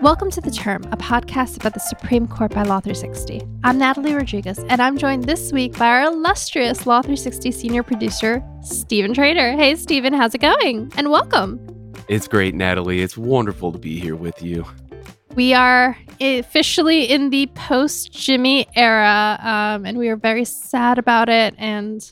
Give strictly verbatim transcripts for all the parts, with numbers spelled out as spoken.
Welcome to The Term, a podcast about the Supreme Court by Law three sixty. I'm Natalie Rodriguez, and I'm joined this week by our illustrious Law three sixty senior producer, Stephen Trader. Hey, Stephen, how's it going? And welcome. It's great, Natalie. It's wonderful to be here with you. We are officially in the post-Jimmy era, um, and we are very sad about it. And,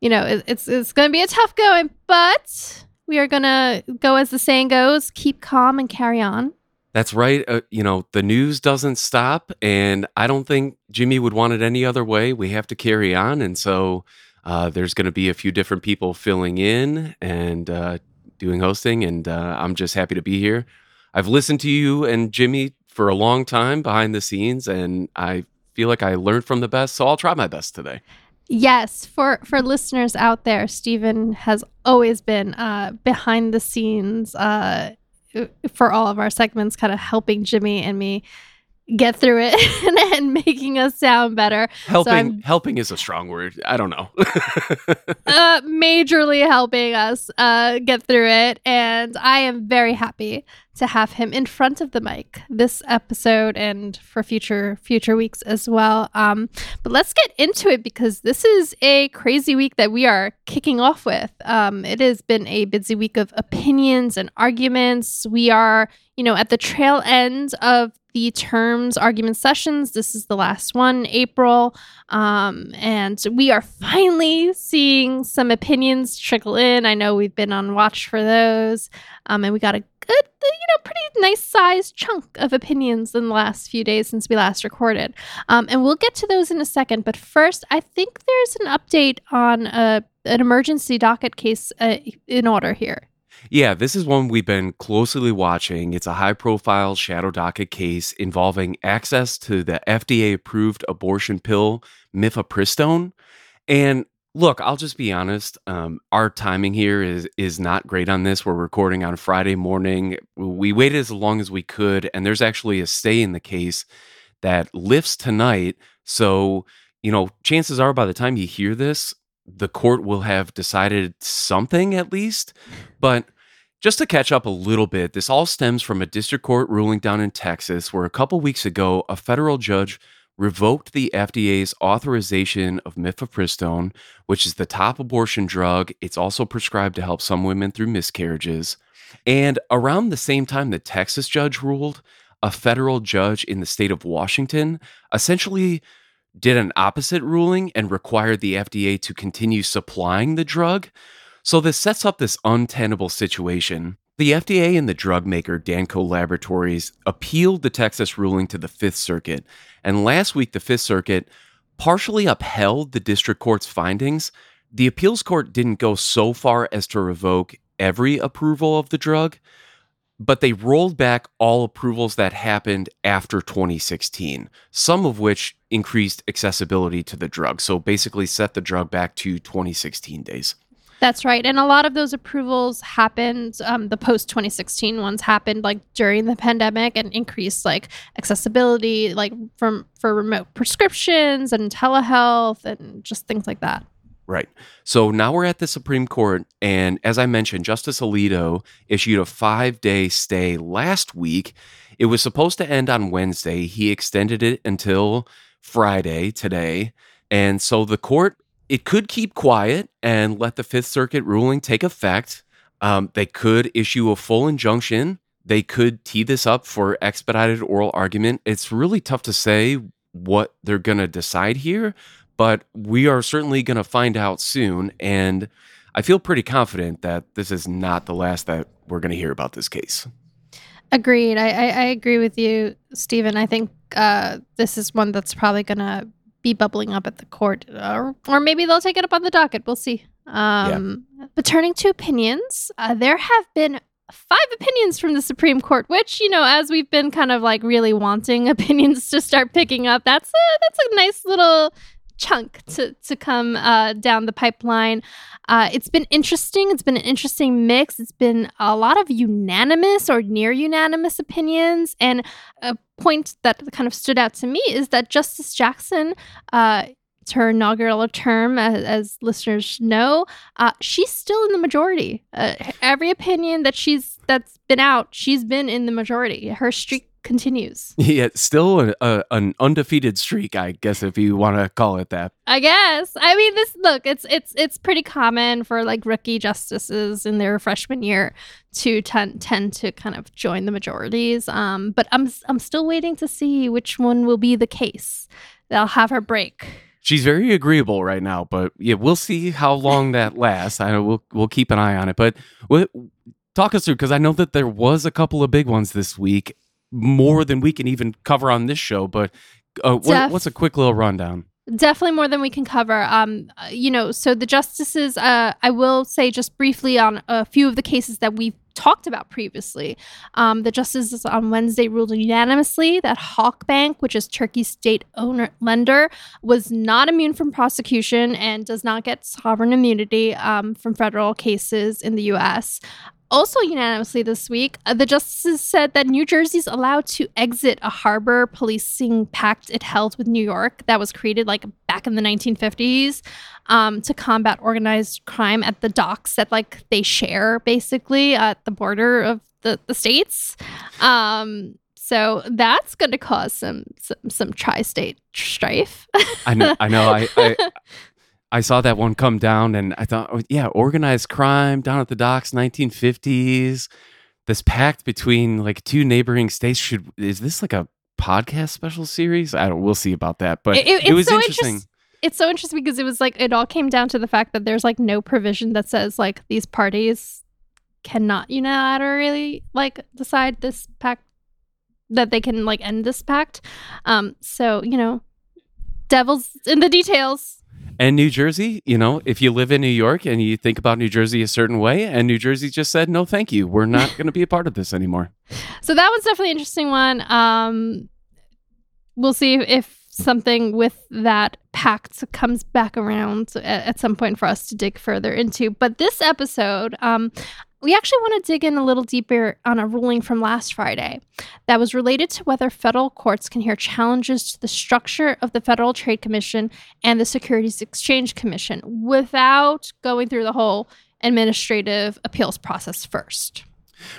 you know, it, it's, it's going to be a tough going, but we are going to go, as the saying goes, keep calm and carry on. That's right. Uh, you know, the news doesn't stop, and I don't think Jimmy would want it any other way. We have to carry on, and so uh, there's going to be a few different people filling in and uh, doing hosting, and uh, I'm just happy to be here. I've listened to you and Jimmy for a long time behind the scenes, and I feel like I learned from the best, so I'll try my best today. Yes, for, for listeners out there, Stephen has always been uh, behind the scenes uh for all of our segments, kind of helping Jimmy and me get through it and, and making us sound better. Helping, so helping is a strong word. I don't know. uh, majorly helping us uh, get through it. And I am very happy to have him in front of the mic this episode and for future future weeks as well. Um, but let's get into it, because this is a crazy week that we are kicking off with. Um, it has been a busy week of opinions and arguments. We are, you know, at the trail end of the term's argument sessions. This is the last one, April. Um, and we are finally seeing some opinions trickle in. I know we've been on watch for those. Um, and we got a good, you know, pretty nice sized chunk of opinions in the last few days since we last recorded. Um, and we'll get to those in a second. But first, I think there's an update on a, an emergency docket case uh, in order here. Yeah, this is one we've been closely watching. It's a high-profile shadow docket case involving access to the F D A-approved abortion pill, Mifepristone. And look, I'll just be honest, um, our timing here is is not great on this. We're recording on Friday morning. We waited as long as we could, and there's actually a stay in the case that lifts tonight. So, you know, chances are by the time you hear this, the court will have decided something at least. But just to catch up a little bit, this all stems from a district court ruling down in Texas where a couple weeks ago, a federal judge revoked the F D A's authorization of mifepristone, which is the top abortion drug. It's also prescribed to help some women through miscarriages. And around the same time the Texas judge ruled, a federal judge in the state of Washington essentially did an opposite ruling and required the F D A to continue supplying the drug. So this sets up this untenable situation. The F D A and the drug maker Danco Laboratories appealed the Texas ruling to the Fifth Circuit. And last week, the Fifth Circuit partially upheld the district court's findings. The appeals court didn't go so far as to revoke every approval of the drug, but they rolled back all approvals that happened after twenty sixteen, some of which increased accessibility to the drug. So basically set the drug back to twenty sixteen days. That's right. And a lot of those approvals happened, um, the post-twenty sixteen ones happened like during the pandemic and increased like accessibility, like from for remote prescriptions and telehealth and just things like that. Right. So now we're at the Supreme Court. And as I mentioned, Justice Alito issued a five-day stay last week. It was supposed to end on Wednesday. He extended it until Friday, today. And so the court, it could keep quiet and let the Fifth Circuit ruling take effect. Um, they could issue a full injunction. They could tee this up for expedited oral argument. It's really tough to say what they're going to decide here, but we are certainly going to find out soon, and I feel pretty confident that this is not the last that we're going to hear about this case. Agreed. I, I, I agree with you, Stephen. I think uh, this is one that's probably going to be bubbling up at the court, or, or maybe they'll take it up on the docket. We'll see. Um, yeah. But turning to opinions, uh, there have been five opinions from the Supreme Court, which, you know, as we've been kind of like really wanting opinions to start picking up, that's a, that's a nice little chunk to to come uh, down the pipeline. Uh, it's been interesting. It's been an interesting mix. It's been a lot of unanimous or near unanimous opinions. And a point that kind of stood out to me is that Justice Jackson uh, It's her inaugural term, as, as listeners know. Uh, she's still in the majority. Uh, every opinion that she's that's been out, she's been in the majority. Her streak continues. Yeah, still a, a, an undefeated streak, I guess, if you want to call it that. I guess. I mean, this look, it's it's it's pretty common for like rookie justices in their freshman year to ten, tend to kind of join the majorities. Um, but I'm I'm still waiting to see which one will be the case. They'll have her break. She's very agreeable right now, but yeah, we'll see how long that lasts. I know we'll we'll keep an eye on it. But we'll, talk us through, because I know that there was a couple of big ones this week. More than we can even cover on this show, but uh, what, what's a quick little rundown? Definitely more than we can cover. Um, you know, so the justices, uh, I will say just briefly on a few of the cases that we've talked about previously. Um, the justices on Wednesday ruled unanimously that Hawk Bank, which is Turkey's state owner lender, was not immune from prosecution and does not get sovereign immunity um, from federal cases in the U S. Also unanimously this week, uh, the justices said that New Jersey's allowed to exit a harbor policing pact it held with New York that was created like back in the nineteen fifties um, to combat organized crime at the docks that like they share basically at the border of the, the states. Um, so that's going to cause some, some some tri-state strife. I know. I know. I. I... I saw that one come down and I thought, oh, yeah, organized crime down at the docks, nineteen fifties, this pact between like two neighboring states. Should, is this like a podcast special series? I don't, we'll see about that, but it, it, it was so interesting. Interest- it's so interesting because it was like, it all came down to the fact that there's like no provision that says like these parties cannot unilaterally like decide this pact, that they can like end this pact. Um, so, you know, devil's in the details. And New Jersey, you know, if you live in New York and you think about New Jersey a certain way, and New Jersey just said, no, thank you. We're not going to be a part of this anymore. So that was definitely an interesting one. Um, we'll see if something with that pact comes back around at, at some point for us to dig further into. But this episode, um, we actually want to dig in a little deeper on a ruling from last Friday that was related to whether federal courts can hear challenges to the structure of the Federal Trade Commission and the Securities Exchange Commission without going through the whole administrative appeals process first.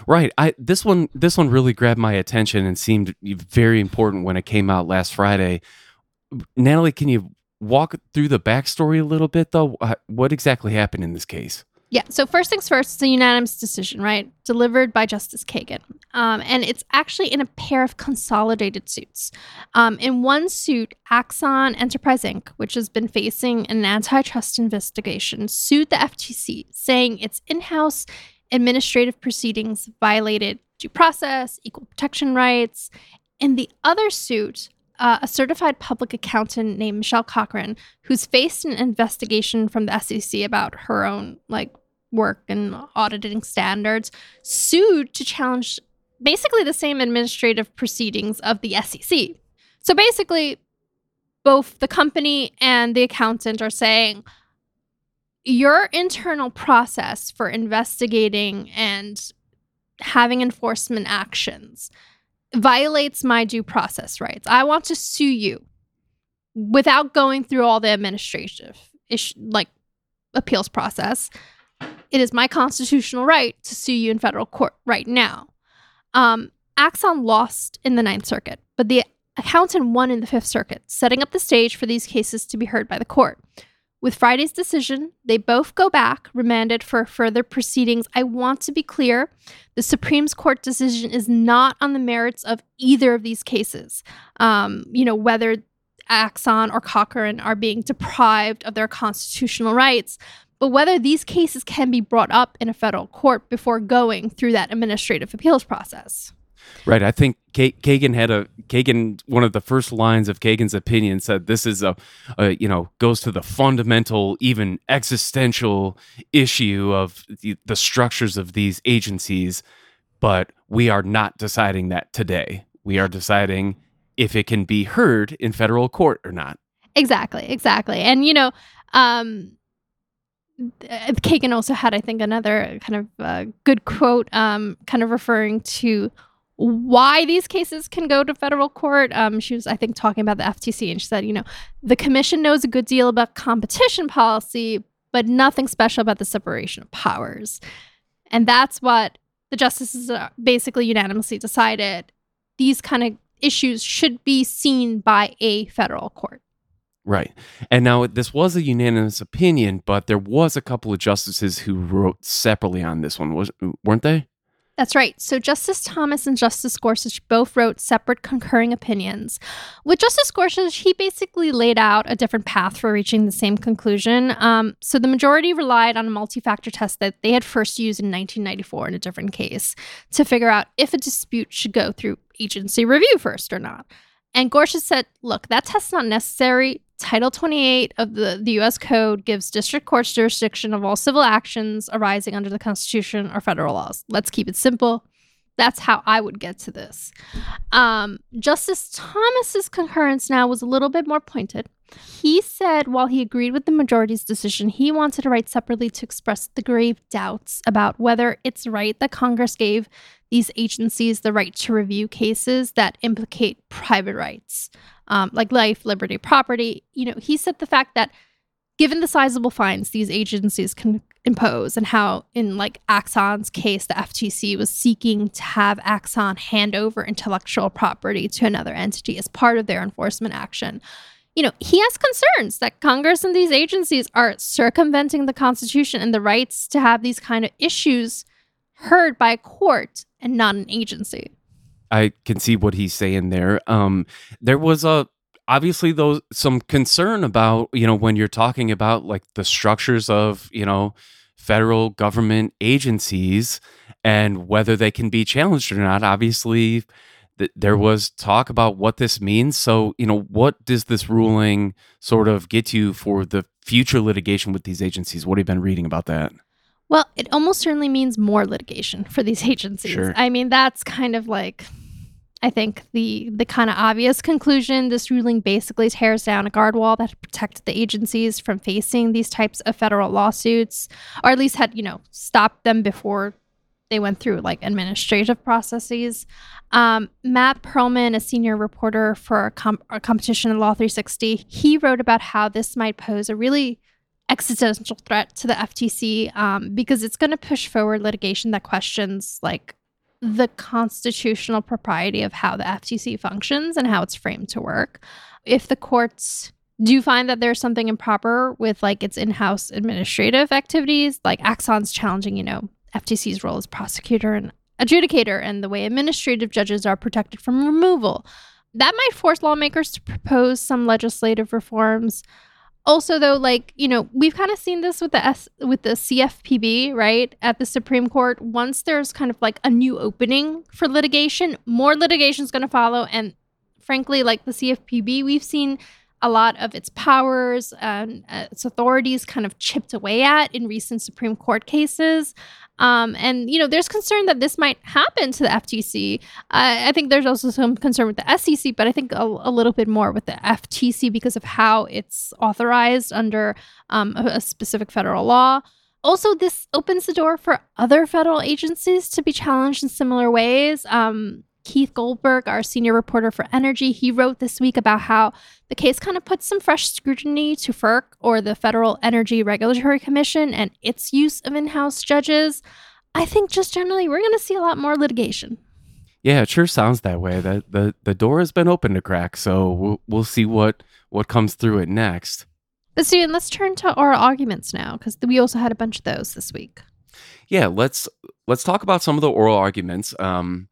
Right. I this one this one really grabbed my attention and seemed very important when it came out last Friday. Natalie, can you walk through the backstory a little bit, though? What exactly happened in this case? Yeah. So first things first, it's a unanimous decision, right? Delivered by Justice Kagan. Um, and it's actually in a pair of consolidated suits. Um, in one suit, Axon Enterprise Incorporated, which has been facing an antitrust investigation, sued the F T C, saying its in-house administrative proceedings violated due process, equal protection rights. In the other suit, Uh, a certified public accountant named Michelle Cochran, who's faced an investigation from the S E C about her own like work and auditing standards, sued to challenge basically the same administrative proceedings of the S E C. So basically, both the company and the accountant are saying, your internal process for investigating and having enforcement actions violates my due process rights. I want to sue you without going through all the administrative issue, like appeals process. It is my constitutional right to sue you in federal court right now. Um, Axon lost in the Ninth Circuit, but the accountant won in the Fifth Circuit, setting up the stage for these cases to be heard by the court. With Friday's decision, they both go back, remanded for further proceedings. I want to be clear, the Supreme Court decision is not on the merits of either of these cases. Um, you know, whether Axon or Cochran are being deprived of their constitutional rights, but whether these cases can be brought up in a federal court before going through that administrative appeals process. Right. I think K- Kagan had a Kagan. One of the first lines of Kagan's opinion said this is a, a, you know, goes to the fundamental, even existential issue of the, the structures of these agencies. But we are not deciding that today. We are deciding if it can be heard in federal court or not. Exactly. Exactly. And, you know, um, Kagan also had, I think, another kind of uh, good quote, um, kind of referring to why these cases can go to federal court. Um, she was, I think, talking about the F T C, and she said, you know, the commission knows a good deal about competition policy, but nothing special about the separation of powers. And that's what the justices basically unanimously decided. These kind of issues should be seen by a federal court. Right. And now this was a unanimous opinion, but there was a couple of justices who wrote separately on this one, was, weren't they? That's right. So Justice Thomas and Justice Gorsuch both wrote separate concurring opinions. With Justice Gorsuch, he basically laid out a different path for reaching the same conclusion. Um, so the majority relied on a multi-factor test that they had first used in nineteen ninety-four in a different case to figure out if a dispute should go through agency review first or not. And Gorsuch said, look, that test's not necessary. Title twenty-eight of the, the U S Code gives district courts jurisdiction of all civil actions arising under the Constitution or federal laws. Let's keep it simple. That's how I would get to this. Um, Justice Thomas's concurrence now was a little bit more pointed. He said while he agreed with the majority's decision, he wanted to write separately to express the grave doubts about whether it's right that Congress gave these agencies the right to review cases that implicate private rights, um, like life, liberty, property. You know, he said the fact that given the sizable fines these agencies can impose and how in like Axon's case, the F T C was seeking to have Axon hand over intellectual property to another entity as part of their enforcement action. You know, he has concerns that Congress and these agencies are circumventing the Constitution and the rights to have these kind of issues heard by a court and not an agency. I can see what he's saying there. Um, there was a Obviously, though, some concern about, you know, when you're talking about like the structures of, you know, federal government agencies and whether they can be challenged or not. Obviously, th- there was talk about what this means. So, you know, what does this ruling sort of get you for the future litigation with these agencies? What have you been reading about that? Well, it almost certainly means more litigation for these agencies. Sure. I mean, that's kind of like... I think the the kind of obvious conclusion, this ruling basically tears down a guard wall that protected the agencies from facing these types of federal lawsuits, or at least had, you know, stopped them before they went through like administrative processes. Um, Matt Perlman, a senior reporter for com- competition in Law three sixty, he wrote about how this might pose a really existential threat to the F T C um, because it's going to push forward litigation that questions like the constitutional propriety of how the F T C functions and how it's framed to work. If the courts do find that there's something improper with like its in-house administrative activities, like Axon's challenging, you know, F T C's role as prosecutor and adjudicator and the way administrative judges are protected from removal, that might force lawmakers to propose some legislative reforms. Also, though, like, you know, we've kind of seen this with the S- with the C F P B, right, at the Supreme Court. Once there's kind of like a new opening for litigation, more litigation is going to follow. And frankly, like the C F P B, we've seen a lot of its powers and uh, its authorities kind of chipped away at in recent Supreme Court cases. Um, and, you know, there's concern that this might happen to the F T C. Uh, I think there's also some concern with the S E C, but I think a, a little bit more with the F T C because of how it's authorized under um, a, a specific federal law. Also, this opens the door for other federal agencies to be challenged in similar ways. Um, Keith Goldberg, our senior reporter for energy, he wrote this week about how the case kind of puts some fresh scrutiny to FERC, or the Federal Energy Regulatory Commission, and its use of in-house judges. I think just generally we're going to see a lot more litigation. Yeah, it sure sounds that way. The, the, the door has been open to crack, so we'll, we'll see what, what comes through it next. But Stephen, let's turn to our arguments now, because we also had a bunch of those this week. Yeah, let's let's talk about some of the oral arguments. Um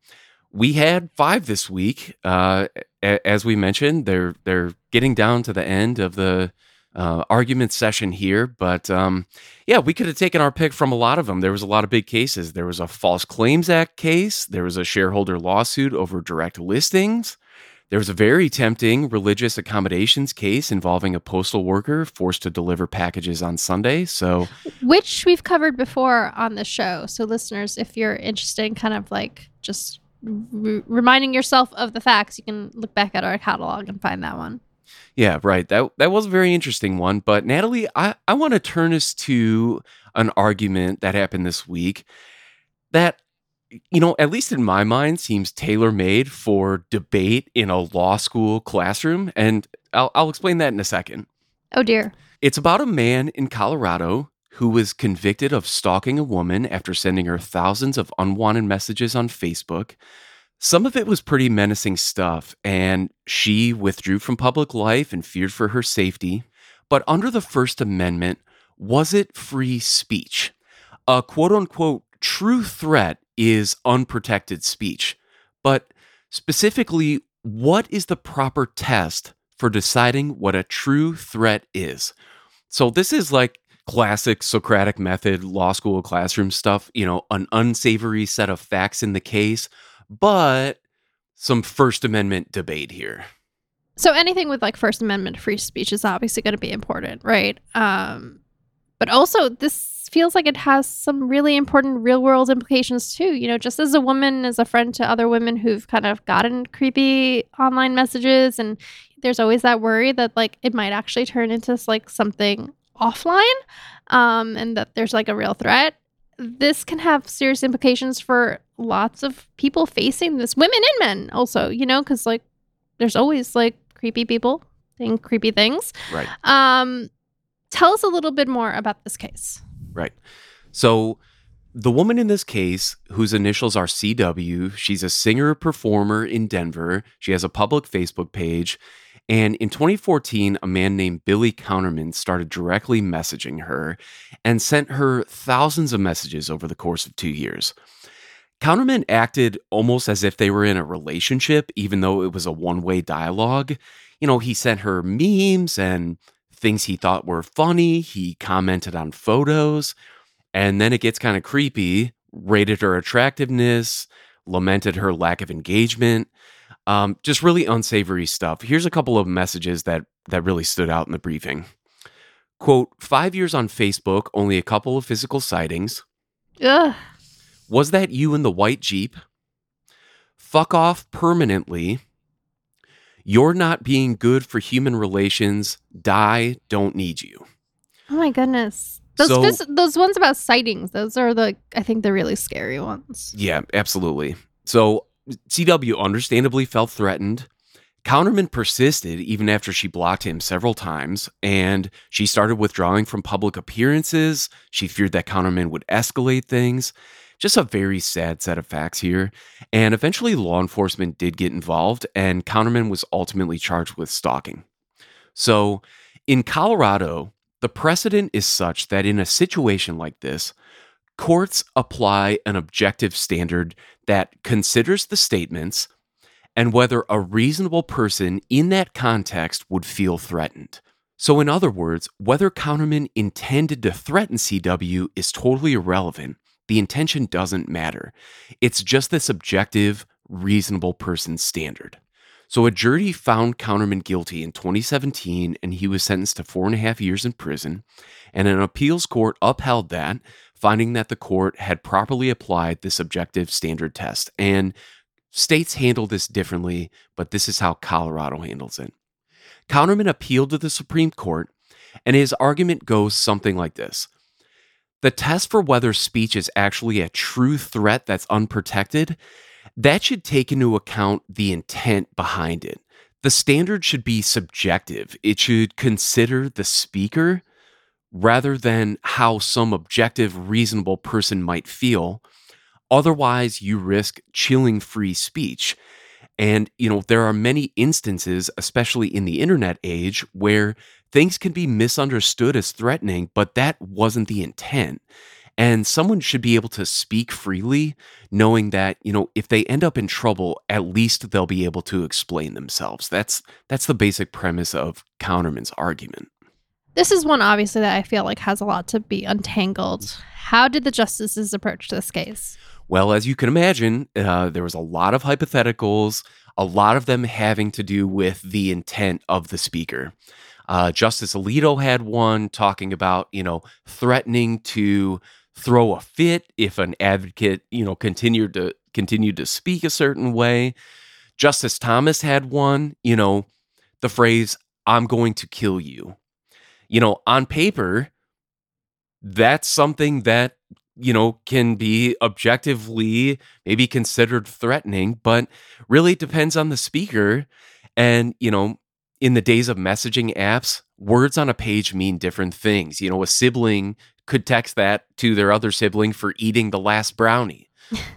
We had five this week, uh, a- as we mentioned. They're they're getting down to the end of the uh, argument session here, but um, yeah, we could have taken our pick from a lot of them. There was a lot of big cases. There was a False Claims Act case. There was a shareholder lawsuit over direct listings. There was a very tempting religious accommodations case involving a postal worker forced to deliver packages on Sunday. So, which we've covered before on the show. So, listeners, if you're interested in kind of like just reminding yourself of the facts, you can look back at our catalog and find that one. Yeah, right. That that was a very interesting one. But Natalie, I, I want to turn us to an argument that happened this week that you know, at least in my mind, seems tailor-made for debate in a law school classroom. And I'll, I'll explain that in a second. Oh, dear. It's about a man in Colorado who was convicted of stalking a woman after sending her thousands of unwanted messages on Facebook. Some of it was pretty menacing stuff, and she withdrew from public life and feared for her safety. But under the First Amendment, was it free speech? A quote-unquote true threat is unprotected speech. But specifically, what is the proper test for deciding what a true threat is? So this is like classic Socratic method, law school classroom stuff, you know, an unsavory set of facts in the case, but some First Amendment debate here. So anything with like First Amendment free speech is obviously going to be important, right? Um, but also this feels like it has some really important real world implications too. You know, just as a woman is a friend to other women who've kind of gotten creepy online messages, and there's always that worry that like it might actually turn into like something offline, um, and that there's like a real threat. This can have serious implications for lots of people facing this, women and men also, you know, because like there's always like creepy people doing creepy things. Right. Um, tell us a little bit more about this case. Right. So the woman in this case, whose initials are C W, she's a singer-performer in Denver. She has a public Facebook page. And in twenty fourteen, a man named Billy Counterman started directly messaging her and sent her thousands of messages over the course of two years. Counterman acted almost as if they were in a relationship, even though it was a one-way dialogue. You know, he sent her memes and things he thought were funny. He commented on photos. And then it gets kind of creepy, rated her attractiveness, lamented her lack of engagement. Um, just really unsavory stuff. Here's a couple of messages that, that really stood out in the briefing. Quote, five years on Facebook, only a couple of physical sightings. Ugh. Was that you in the white Jeep? Fuck off permanently. You're not being good for human relations. Die, don't need you. Oh my goodness. Those so, phys- those ones about sightings, those are the, I think, the really scary ones. Yeah, absolutely. So C W understandably felt threatened. Counterman persisted even after she blocked him several times, and she started withdrawing from public appearances. She feared that Counterman would escalate things. Just a very sad set of facts here. And eventually law enforcement did get involved, and Counterman was ultimately charged with stalking. So in Colorado, the precedent is such that in a situation like this, courts apply an objective standard that considers the statements and whether a reasonable person in that context would feel threatened. So in other words, whether Counterman intended to threaten C W is totally irrelevant. The intention doesn't matter. It's just this objective, reasonable person standard. So a jury found Counterman guilty in twenty seventeen, and he was sentenced to four and a half years in prison. And an appeals court upheld that, finding that the court had properly applied this objective standard test. And states handle this differently, but this is how Colorado handles it. Counterman appealed to the Supreme Court, and his argument goes something like this. The test for whether speech is actually a true threat that's unprotected, that should take into account the intent behind it. The standard should be subjective. It should consider the speaker rather than how some objective, reasonable person might feel. Otherwise, you risk chilling free speech. And, you know, there are many instances, especially in the internet age, where things can be misunderstood as threatening, but that wasn't the intent. And someone should be able to speak freely, knowing that, you know, if they end up in trouble, at least they'll be able to explain themselves. That's that's the basic premise of Counterman's argument. This is one, obviously, that I feel like has a lot to be untangled. How did the justices approach this case? Well, as you can imagine, uh, there was a lot of hypotheticals, a lot of them having to do with the intent of the speaker. Uh, Justice Alito had one talking about, you know, threatening to throw a fit if an advocate, you know, continued to continued to speak a certain way. Justice Thomas had one, you know, the phrase, I'm going to kill you. You know, on paper, that's something that you know, can be objectively maybe considered threatening, but really depends on the speaker. And, you know, in the days of messaging apps, words on a page mean different things. You know, a sibling could text that to their other sibling for eating the last brownie.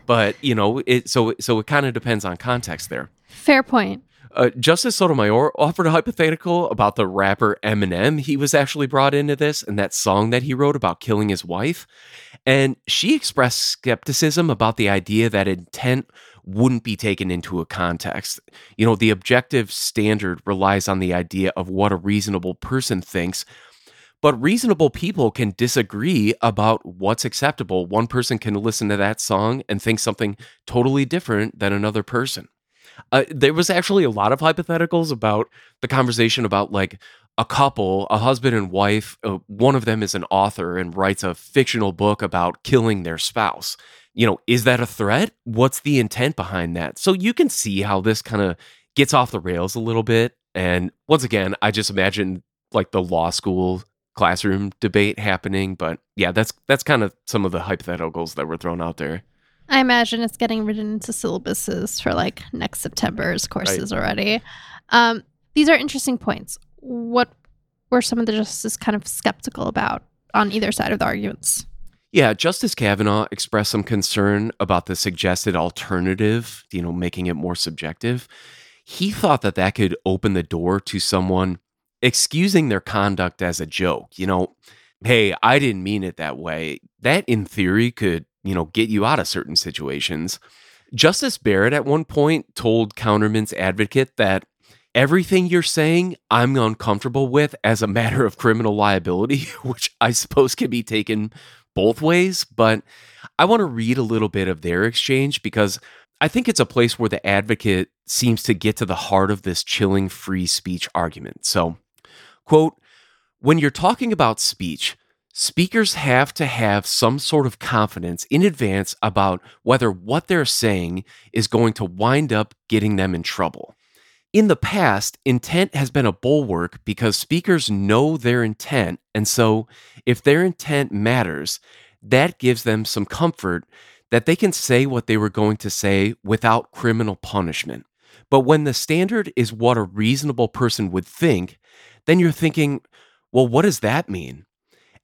But, you know, it so, so it kind of depends on context there. Fair point. Uh, Justice Sotomayor offered a hypothetical about the rapper Eminem. He was actually brought into this and that song that he wrote about killing his wife. And she expressed skepticism about the idea that intent wouldn't be taken into a context. You know, the objective standard relies on the idea of what a reasonable person thinks, but reasonable people can disagree about what's acceptable. One person can listen to that song and think something totally different than another person. Uh, there was actually a lot of hypotheticals about the conversation about like a couple, a husband and wife. Uh, one of them is an author and writes a fictional book about killing their spouse. You know, is that a threat? What's the intent behind that? So you can see how this kind of gets off the rails a little bit. And once again, I just imagine like the law school classroom debate happening. But yeah, that's that's kind of some of the hypotheticals that were thrown out there. I imagine it's getting written into syllabuses for like next September's courses right. already. Um, these are interesting points. What were some of the justices kind of skeptical about on either side of the arguments? Yeah, Justice Kavanaugh expressed some concern about the suggested alternative, you know, making it more subjective. He thought that that could open the door to someone excusing their conduct as a joke. You know, hey, I didn't mean it that way. That, in theory, could you know, get you out of certain situations. Justice Barrett at one point told Counterman's advocate that everything you're saying, I'm uncomfortable with as a matter of criminal liability, which I suppose can be taken both ways. But I want to read a little bit of their exchange because I think it's a place where the advocate seems to get to the heart of this chilling free speech argument. So, quote, when you're talking about speech, speakers have to have some sort of confidence in advance about whether what they're saying is going to wind up getting them in trouble. In the past, intent has been a bulwark because speakers know their intent, and so if their intent matters, that gives them some comfort that they can say what they were going to say without criminal punishment. But when the standard is what a reasonable person would think, then you're thinking, well, what does that mean?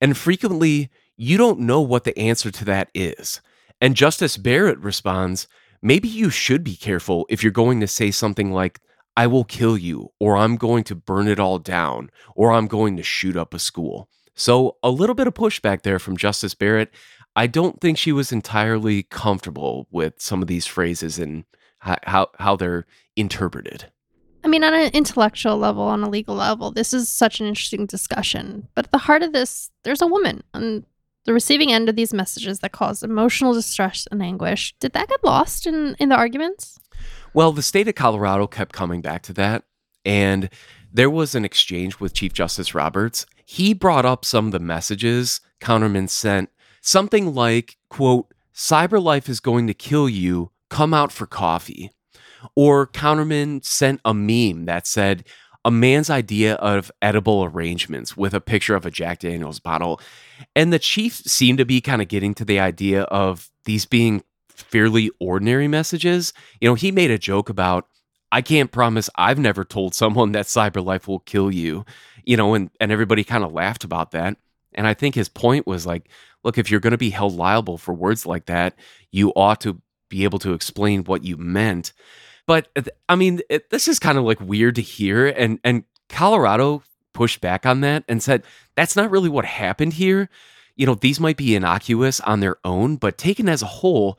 And frequently, you don't know what the answer to that is. And Justice Barrett responds, maybe you should be careful if you're going to say something like, I will kill you, or I'm going to burn it all down, or I'm going to shoot up a school. So a little bit of pushback there from Justice Barrett. I don't think she was entirely comfortable with some of these phrases and how, how they're interpreted. I mean, on an intellectual level, on a legal level, this is such an interesting discussion. But at the heart of this, there's a woman on the receiving end of these messages that cause emotional distress and anguish. Did that get lost in, in the arguments? Well, the state of Colorado kept coming back to that. And there was an exchange with Chief Justice Roberts. He brought up some of the messages Counterman sent, something like, quote, cyber life is going to kill you. Come out for coffee. Or Counterman sent a meme that said, a man's idea of edible arrangements with a picture of a Jack Daniels bottle. And the chief seemed to be kind of getting to the idea of these being fairly ordinary messages. You know, he made a joke about, I can't promise I've never told someone that cyber life will kill you, you know, and, and everybody kind of laughed about that. And I think his point was like, look, if you're going to be held liable for words like that, you ought to be able to explain what you meant. But, I mean, it, this is kind of like weird to hear. And, and Colorado pushed back on that and said, that's not really what happened here. You know, these might be innocuous on their own, but taken as a whole,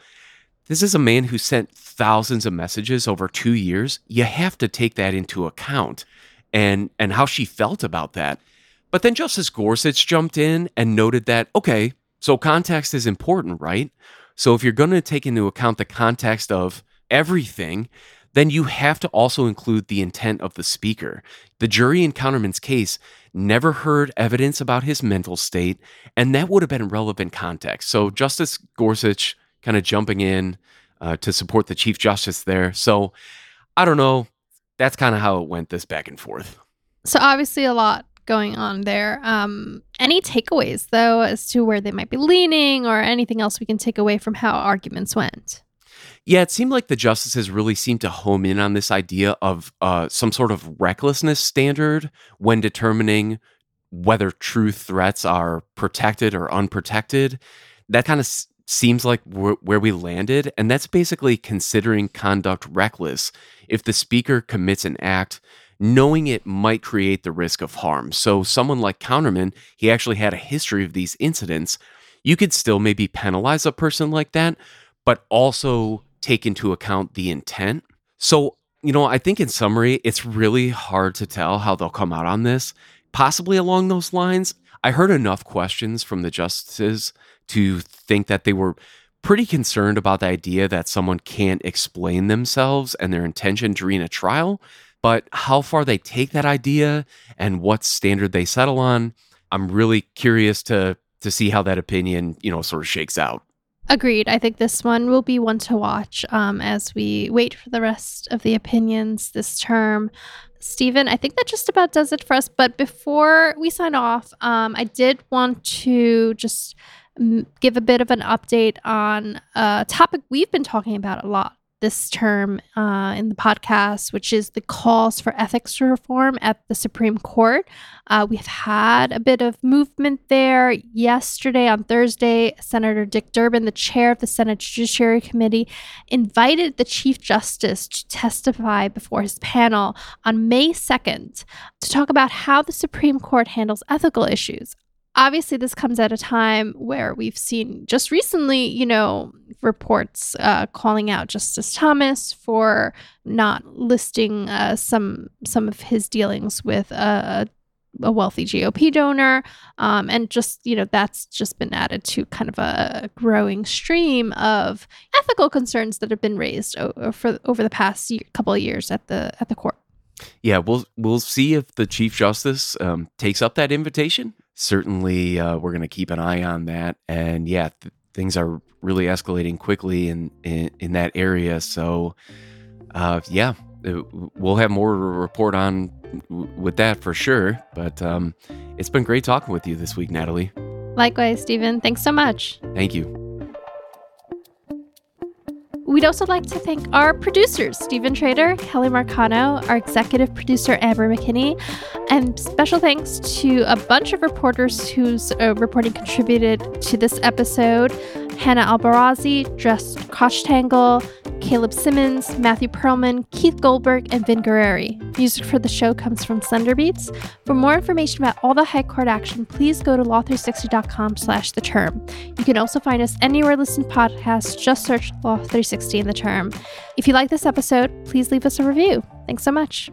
this is a man who sent thousands of messages over two years. You have to take that into account and, and how she felt about that. But then Justice Gorsuch jumped in and noted that, okay, so context is important, right? So if you're going to take into account the context of everything, then you have to also include the intent of the speaker. The jury in Counterman's case never heard evidence about his mental state, and that would have been relevant context. So Justice Gorsuch kind of jumping in uh, to support the Chief Justice there. So I don't know. That's kind of how it went, this back and forth. So obviously a lot going on there. Um, any takeaways, though, as to where they might be leaning or anything else we can take away from how arguments went? Yeah, it seemed like the justices really seemed to home in on this idea of uh, some sort of recklessness standard when determining whether true threats are protected or unprotected. That kind of s- seems like wh- where we landed. And that's basically considering conduct reckless if the speaker commits an act knowing it might create the risk of harm. So someone like Counterman, he actually had a history of these incidents. You could still maybe penalize a person like that, but also take into account the intent. So, you know, I think in summary, it's really hard to tell how they'll come out on this. Possibly along those lines, I heard enough questions from the justices to think that they were pretty concerned about the idea that someone can't explain themselves and their intention during a trial. But how far they take that idea and what standard they settle on, I'm really curious to to see how that opinion, you know, sort of shakes out. Agreed. I think this one will be one to watch um, as we wait for the rest of the opinions this term. Stephen, I think that just about does it for us. But before we sign off, um, I did want to just give a bit of an update on a topic we've been talking about a lot this term uh, in the podcast, which is the calls for ethics reform at the Supreme Court. Uh, we've had a bit of movement there. Yesterday, on Thursday, Senator Dick Durbin, the chair of the Senate Judiciary Committee, invited the Chief Justice to testify before his panel on May second to talk about how the Supreme Court handles ethical issues. Obviously, this comes at a time where we've seen just recently, you know, reports uh, calling out Justice Thomas for not listing uh, some some of his dealings with a, a wealthy G O P donor. Um, and just, you know, that's just been added to kind of a growing stream of ethical concerns that have been raised o- for, over the past year, couple of years at the at the court. Yeah, we'll we'll see if the Chief Justice um, takes up that invitation. Certainly, uh, we're going to keep an eye on that. And yeah, th- things are really escalating quickly in, in, in that area. So uh, yeah, it, we'll have more to report on w- with that for sure. But um, it's been great talking with you this week, Natalie. Likewise, Stephen. Thanks so much. Thank you. We'd also like to thank our producers, Stephen Trader, Kelly Marcano, our executive producer, Amber McKinney, and special thanks to a bunch of reporters whose uh, reporting contributed to this episode. Hannah Albarazzi, Jess Kochtangle, Caleb Simmons, Matthew Perlman, Keith Goldberg, and Vin Guerreri. Music for the show comes from Thunderbeats. For more information about all the high court action, please go to law three sixty dot com slash the term. You can also find us anywhere listened podcasts. Just search Law three sixty in the term. If you like this episode, please leave us a review. Thanks so much.